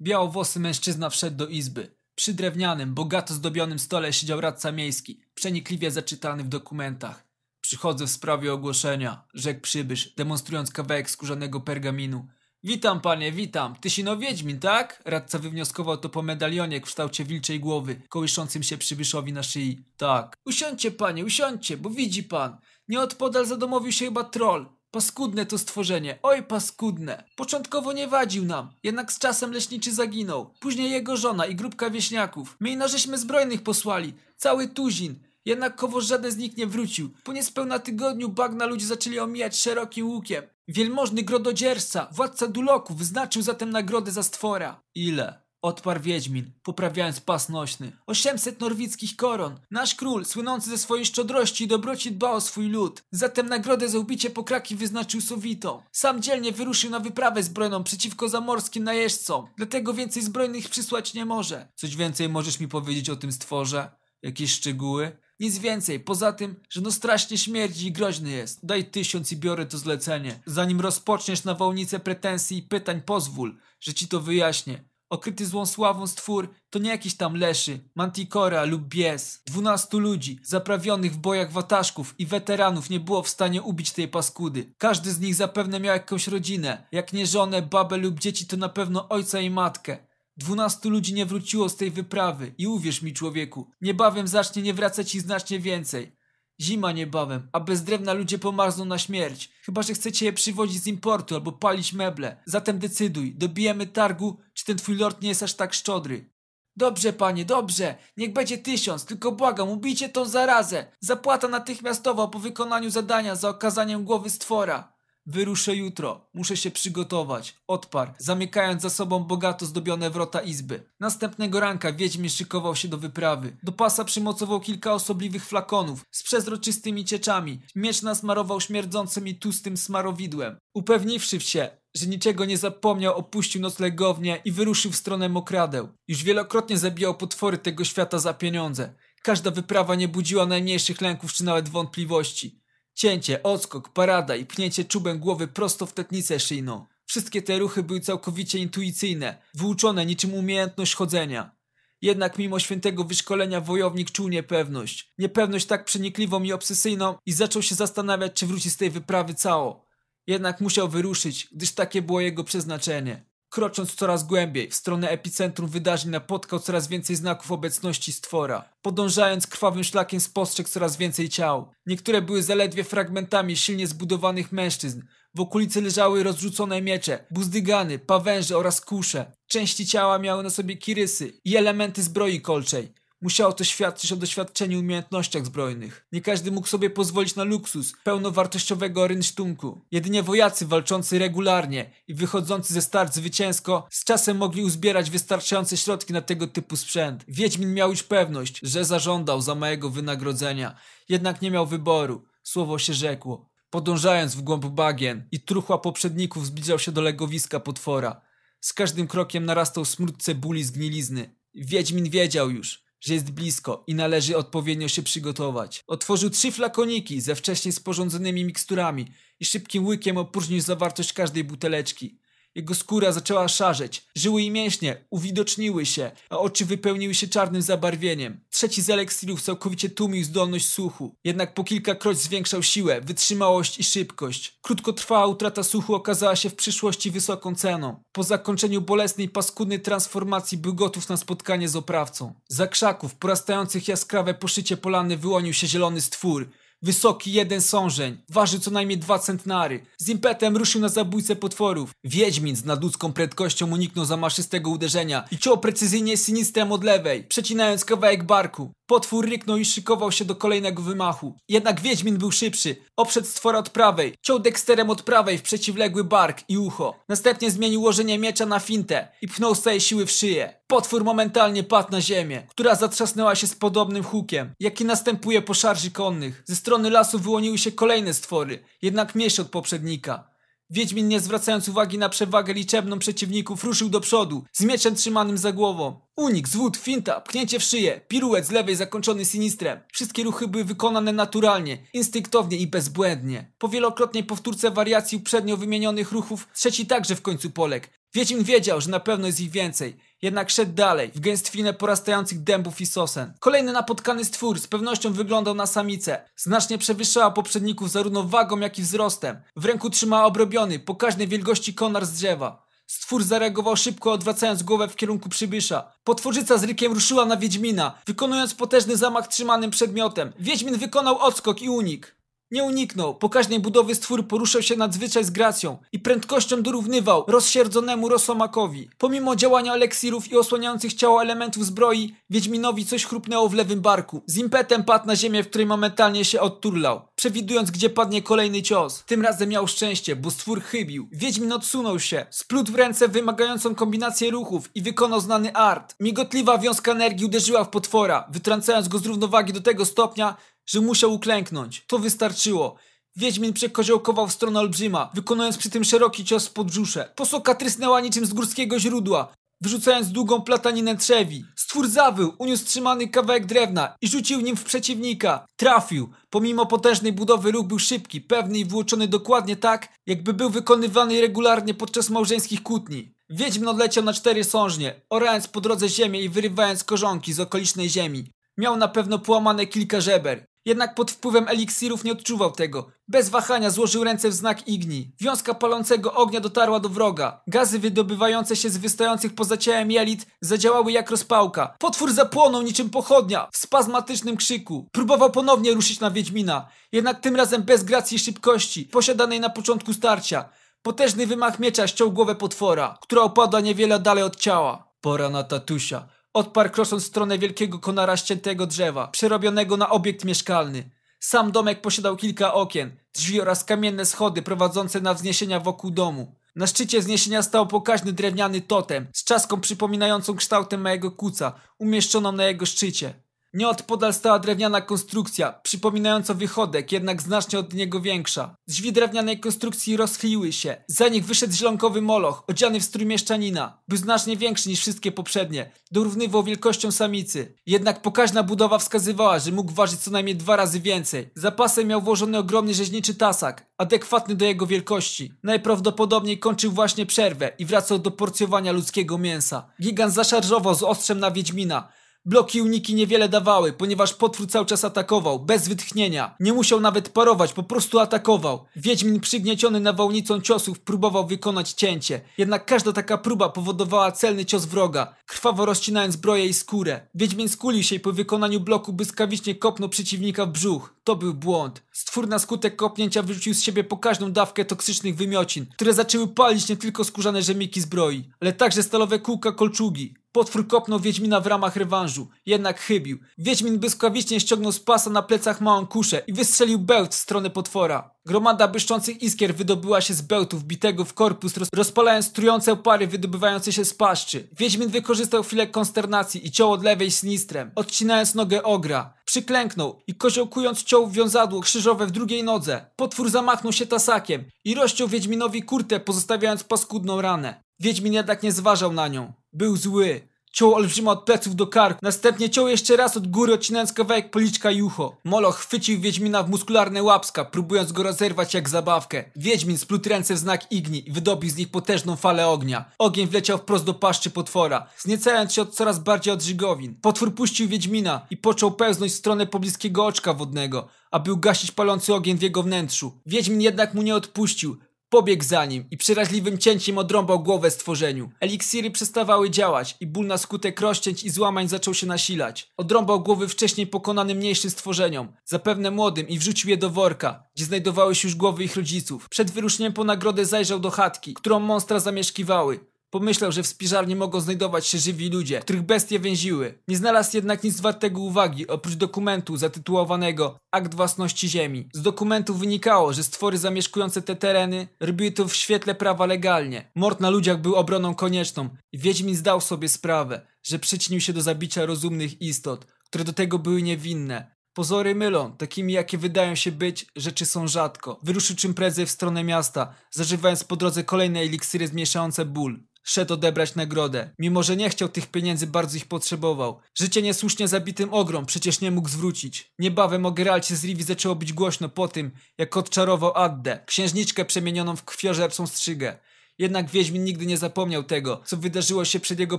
Białowłosy mężczyzna wszedł do izby. Przy drewnianym, bogato zdobionym stole siedział radca miejski, przenikliwie zaczytany w dokumentach. Przychodzę w sprawie ogłoszenia, rzekł przybysz, demonstrując kawałek skórzanego pergaminu. Witam panie, witam. Ty sino wiedźmin, tak? Radca wywnioskował to po medalionie w kształcie wilczej głowy, kołyszącym się przybyszowi na szyi. Tak. Usiądźcie panie, usiądźcie, bo widzi pan. Nieodpodal zadomowił się chyba troll. Paskudne to stworzenie, oj paskudne. Początkowo nie wadził nam, jednak z czasem leśniczy zaginął. Później jego żona i grupka wieśniaków. My na żeśmy zbrojnych posłali, cały tuzin. Jednakowo żaden z nich nie wrócił. Po niespełna tygodniu bagna ludzi zaczęli omijać szerokim łukiem. Wielmożny grododzierca, władca Duloku, wyznaczył zatem nagrodę za stwora. Ile? Odparł wiedźmin, poprawiając pas nośny. 800 norwickich koron. Nasz król, słynący ze swojej szczodrości i dobroci, dba o swój lud. Zatem nagrodę za ubicie pokraki wyznaczył sowitą. Sam dzielnie wyruszył na wyprawę zbrojną przeciwko zamorskim najeźdźcom. Dlatego więcej zbrojnych przysłać nie może. Coś więcej możesz mi powiedzieć o tym stworze? Jakieś szczegóły? Nic więcej, poza tym, że no strasznie śmierdzi i groźny jest. Daj 1000 i biorę to zlecenie. Zanim rozpoczniesz nawałnicę pretensji i pytań, pozwól, że ci to wyjaśnię. Okryty złą sławą stwór to nie jakiś tam leszy, mantikora lub bies. 12 ludzi, zaprawionych w bojach wataszków i weteranów, nie było w stanie ubić tej paskudy. Każdy z nich zapewne miał jakąś rodzinę. Jak nie żonę, babę lub dzieci, to na pewno ojca i matkę. 12 ludzi nie wróciło z tej wyprawy i uwierz mi, człowieku, niebawem zacznie nie wracać ich znacznie więcej. Zima niebawem, a bez drewna ludzie pomarzną na śmierć, chyba że chcecie je przywozić z importu albo palić meble. Zatem decyduj, dobijemy targu, czy ten twój lord nie jest aż tak szczodry. Dobrze panie, dobrze, niech będzie 1000, tylko błagam, ubijcie tą zarazę. Zapłata natychmiastowa po wykonaniu zadania za okazaniem głowy stwora. Wyruszę jutro, muszę się przygotować, odparł, zamykając za sobą bogato zdobione wrota izby. Następnego ranka wiedźmin szykował się do wyprawy. Do pasa przymocował kilka osobliwych flakonów z przezroczystymi cieczami. Miecz nasmarował śmierdzącym i tłustym smarowidłem. Upewniwszy się, że niczego nie zapomniał, opuścił noclegownię i wyruszył w stronę Mokradeł. Już wielokrotnie zabijał potwory tego świata za pieniądze. Każda wyprawa nie budziła najmniejszych lęków czy nawet wątpliwości. Cięcie, odskok, parada i pchnięcie czubem głowy prosto w tętnicę szyjną. Wszystkie te ruchy były całkowicie intuicyjne, wyuczone niczym umiejętność chodzenia. Jednak mimo świętego wyszkolenia wojownik czuł niepewność. Niepewność tak przenikliwą i obsesyjną i zaczął się zastanawiać, czy wróci z tej wyprawy cało. Jednak musiał wyruszyć, gdyż takie było jego przeznaczenie. Krocząc coraz głębiej w stronę epicentrum wydarzeń, napotkał coraz więcej znaków obecności stwora. Podążając krwawym szlakiem, spostrzegł coraz więcej ciał. Niektóre były zaledwie fragmentami silnie zbudowanych mężczyzn. W okolicy leżały rozrzucone miecze, buzdygany, pawęże oraz kusze. Części ciała miały na sobie kirysy i elementy zbroi kolczej. Musiało to świadczyć o doświadczeniu i umiejętnościach zbrojnych. Nie każdy mógł sobie pozwolić na luksus pełnowartościowego rynsztunku. Jedynie wojacy walczący regularnie i wychodzący ze starć zwycięsko z czasem mogli uzbierać wystarczające środki na tego typu sprzęt. Wiedźmin miał już pewność, że zażądał za małego wynagrodzenia. Jednak nie miał wyboru. Słowo się rzekło. Podążając w głąb bagien i truchła poprzedników, zbliżał się do legowiska potwora. Z każdym krokiem narastał smród cebuli z gnilizny. Wiedźmin wiedział już, że jest blisko i należy odpowiednio się przygotować. Otworzył 3 flakoniki ze wcześniej sporządzonymi miksturami i szybkim łykiem opróżnił zawartość każdej buteleczki. Jego skóra zaczęła szarzeć, żyły i mięśnie uwidoczniły się, a oczy wypełniły się czarnym zabarwieniem. 3 z eliksirów całkowicie tłumił zdolność słuchu, jednak po kilkakroć zwiększał siłę, wytrzymałość i szybkość. Krótkotrwała utrata słuchu okazała się w przyszłości wysoką ceną. Po zakończeniu bolesnej, paskudnej transformacji był gotów na spotkanie z oprawcą. Za krzaków porastających jaskrawe poszycie polany wyłonił się zielony stwór. Wysoki 1 sążeń, waży co najmniej 2 centnary. Z impetem ruszył na zabójcę potworów. Wiedźmin z nadludzką prędkością uniknął zamaszystego uderzenia i ciął precyzyjnie sinistrem od lewej, przecinając kawałek barku. Potwór ryknął i szykował się do kolejnego wymachu. Jednak wiedźmin był szybszy. Obszedł stwora od prawej, ciął deksterem od prawej w przeciwległy bark i ucho. Następnie zmienił ułożenie miecza na fintę i pchnął z całej siły w szyję. Potwór momentalnie padł na ziemię, która zatrzasnęła się z podobnym hukiem, jaki następuje po szarży konnych. Ze strony lasu wyłoniły się kolejne stwory, jednak mniejsze od poprzednika. Wiedźmin, nie zwracając uwagi na przewagę liczebną przeciwników, ruszył do przodu, z mieczem trzymanym za głową. Unik, zwód, finta, pchnięcie w szyję, piruet z lewej zakończony sinistrem. Wszystkie ruchy były wykonane naturalnie, instynktownie i bezbłędnie. Po wielokrotnej powtórce wariacji uprzednio wymienionych ruchów, 3 także w końcu poległ. Wiedźmin wiedział, że na pewno jest ich więcej, jednak szedł dalej, w gęstwinę porastających dębów i sosen. Kolejny napotkany stwór z pewnością wyglądał na samicę. Znacznie przewyższała poprzedników zarówno wagą, jak i wzrostem. W ręku trzymała obrobiony, pokaźnej wielkości konar z drzewa. Stwór zareagował szybko, odwracając głowę w kierunku przybysza. Potworzyca z rykiem ruszyła na Wiedźmina, wykonując potężny zamach trzymanym przedmiotem. Wiedźmin wykonał odskok i unik. Nie uniknął. Pokaźnej budowy stwór poruszał się nadzwyczaj z gracją i prędkością dorównywał rozsierdzonemu rosomakowi. Pomimo działania eliksirów i osłaniających ciało elementów zbroi, Wiedźminowi coś chrupnęło w lewym barku. Z impetem padł na ziemię, w której momentalnie się odturlał, przewidując, gdzie padnie kolejny cios. Tym razem miał szczęście, bo stwór chybił. Wiedźmin odsunął się, splótł w ręce wymagającą kombinację ruchów i wykonał znany art. Migotliwa wiązka energii uderzyła w potwora, wytrącając go z równowagi do tego stopnia, że musiał uklęknąć. To wystarczyło. Wiedźmin przekoziołkował w stronę olbrzyma, wykonując przy tym szeroki cios w podbrzusze. Posoka trysnęła niczym z górskiego źródła, wyrzucając długą plataninę trzewi. Stwór zawył, uniósł trzymany kawałek drewna i rzucił nim w przeciwnika. Trafił. Pomimo potężnej budowy ruch był szybki, pewny i włączony dokładnie tak, jakby był wykonywany regularnie podczas małżeńskich kłótni. Wiedźmin odleciał na 4 sążnie, orając po drodze ziemię i wyrywając korzonki z okolicznej ziemi. Miał na pewno połamane kilka żeber. Jednak pod wpływem eliksirów nie odczuwał tego. Bez wahania złożył ręce w znak igni. Wiązka palącego ognia dotarła do wroga. Gazy wydobywające się z wystających poza ciałem jelit zadziałały jak rozpałka. Potwór zapłonął niczym pochodnia w spazmatycznym krzyku. Próbował ponownie ruszyć na Wiedźmina, jednak tym razem bez gracji i szybkości posiadanej na początku starcia. Potężny wymach miecza ściął głowę potwora, która opadła niewiele dalej od ciała. Pora na tatusia. Odparł, krosząc w stronę wielkiego konara ściętego drzewa, przerobionego na obiekt mieszkalny. Sam domek posiadał kilka okien, drzwi oraz kamienne schody prowadzące na wzniesienia wokół domu. Na szczycie wzniesienia stał pokaźny drewniany totem z czaszką przypominającą kształtem małego kuca, umieszczoną na jego szczycie. Nieopodal stała drewniana konstrukcja, przypominająca wychodek, jednak znacznie od niego większa. Drzwi drewnianej konstrukcji rozchyliły się. Za nich wyszedł zielonkowy moloch, odziany w strój mieszczanina. Był znacznie większy niż wszystkie poprzednie. Dorównywał wielkością samicy. Jednak pokaźna budowa wskazywała, że mógł ważyć co najmniej 2 razy więcej. Za pasem miał włożony ogromny rzeźniczy tasak, adekwatny do jego wielkości. Najprawdopodobniej kończył właśnie przerwę i wracał do porcjowania ludzkiego mięsa. Gigant zaszarżował z ostrzem na Wiedźmina. Bloki i uniki niewiele dawały, ponieważ potwór cały czas atakował, bez wytchnienia. Nie musiał nawet parować, po prostu atakował. Wiedźmin przygnieciony nawałnicą ciosów próbował wykonać cięcie. Jednak każda taka próba powodowała celny cios wroga, krwawo rozcinając zbroję i skórę. Wiedźmin skulił się i po wykonaniu bloku błyskawicznie kopnął przeciwnika w brzuch. To był błąd. Stwór na skutek kopnięcia wyrzucił z siebie pokaźną dawkę toksycznych wymiocin, które zaczęły palić nie tylko skórzane rzemiki zbroi, ale także stalowe kółka kolczugi. Potwór kopnął Wiedźmina w ramach rewanżu, jednak chybił. Wiedźmin błyskawicznie ściągnął z pasa na plecach małą kuszę i wystrzelił bełt w stronę potwora. Gromada błyszczących iskier wydobyła się z bełtów bitego w korpus, rozpalając trujące opary wydobywające się z paszczy. Wiedźmin wykorzystał chwilę konsternacji i ciął od lewej sinistrem, odcinając nogę ogra. Przyklęknął i koziołkując ciął w wiązadło krzyżowe w drugiej nodze. Potwór zamachnął się tasakiem i rozciął Wiedźminowi kurtę, pozostawiając paskudną ranę. Wiedźmin jednak nie zważał na nią. Był zły. Ciął olbrzyma od pleców do karku. Następnie ciął jeszcze raz od góry, odcinając kawałek policzka i ucho. Moloch chwycił Wiedźmina w muskularne łapska, próbując go rozerwać jak zabawkę. Wiedźmin splótł ręce w znak igni i wydobył z nich potężną falę ognia. Ogień wleciał wprost do paszczy potwora, wzniecając się od coraz bardziej odżygowin. Potwór puścił Wiedźmina i począł pełznąć w stronę pobliskiego oczka wodnego, aby ugasić palący ogień w jego wnętrzu. Wiedźmin jednak mu nie odpuścił. Pobiegł za nim i przeraźliwym cięciem odrąbał głowę stworzeniu. Eliksiry przestawały działać i ból na skutek rozcięć i złamań zaczął się nasilać. Odrąbał głowy wcześniej pokonanym mniejszym stworzeniom, zapewne młodym, i wrzucił je do worka, gdzie znajdowały się już głowy ich rodziców. Przed wyruszeniem po nagrodę zajrzał do chatki, którą monstra zamieszkiwały. Pomyślał, że w spiżarni mogą znajdować się żywi ludzie, których bestie więziły. Nie znalazł jednak nic wartego uwagi, oprócz dokumentu zatytułowanego Akt Własności Ziemi. Z dokumentu wynikało, że stwory zamieszkujące te tereny robiły to w świetle prawa legalnie. Mord na ludziach był obroną konieczną i Wiedźmin zdał sobie sprawę, że przyczynił się do zabicia rozumnych istot, które do tego były niewinne. Pozory mylą, takimi jakie wydają się być, rzeczy są rzadko. Wyruszył czym prędzej w stronę miasta, zażywając po drodze kolejne eliksiry zmniejszające ból. Szedł odebrać nagrodę. Mimo że nie chciał tych pieniędzy, bardzo ich potrzebował. Życie niesłusznie zabitym ogrom przecież nie mógł zwrócić. Niebawem o Geralcie z Rivii zaczęło być głośno po tym, jak odczarował Addę, księżniczkę przemienioną w krwiożerczą strzygę. Jednak Wiedźmin nigdy nie zapomniał tego, co wydarzyło się przed jego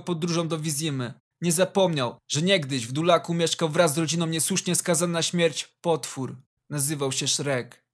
podróżą do Vizimy. Nie zapomniał, że niegdyś w Dulaku mieszkał wraz z rodziną niesłusznie skazany na śmierć potwór. Nazywał się Szrek.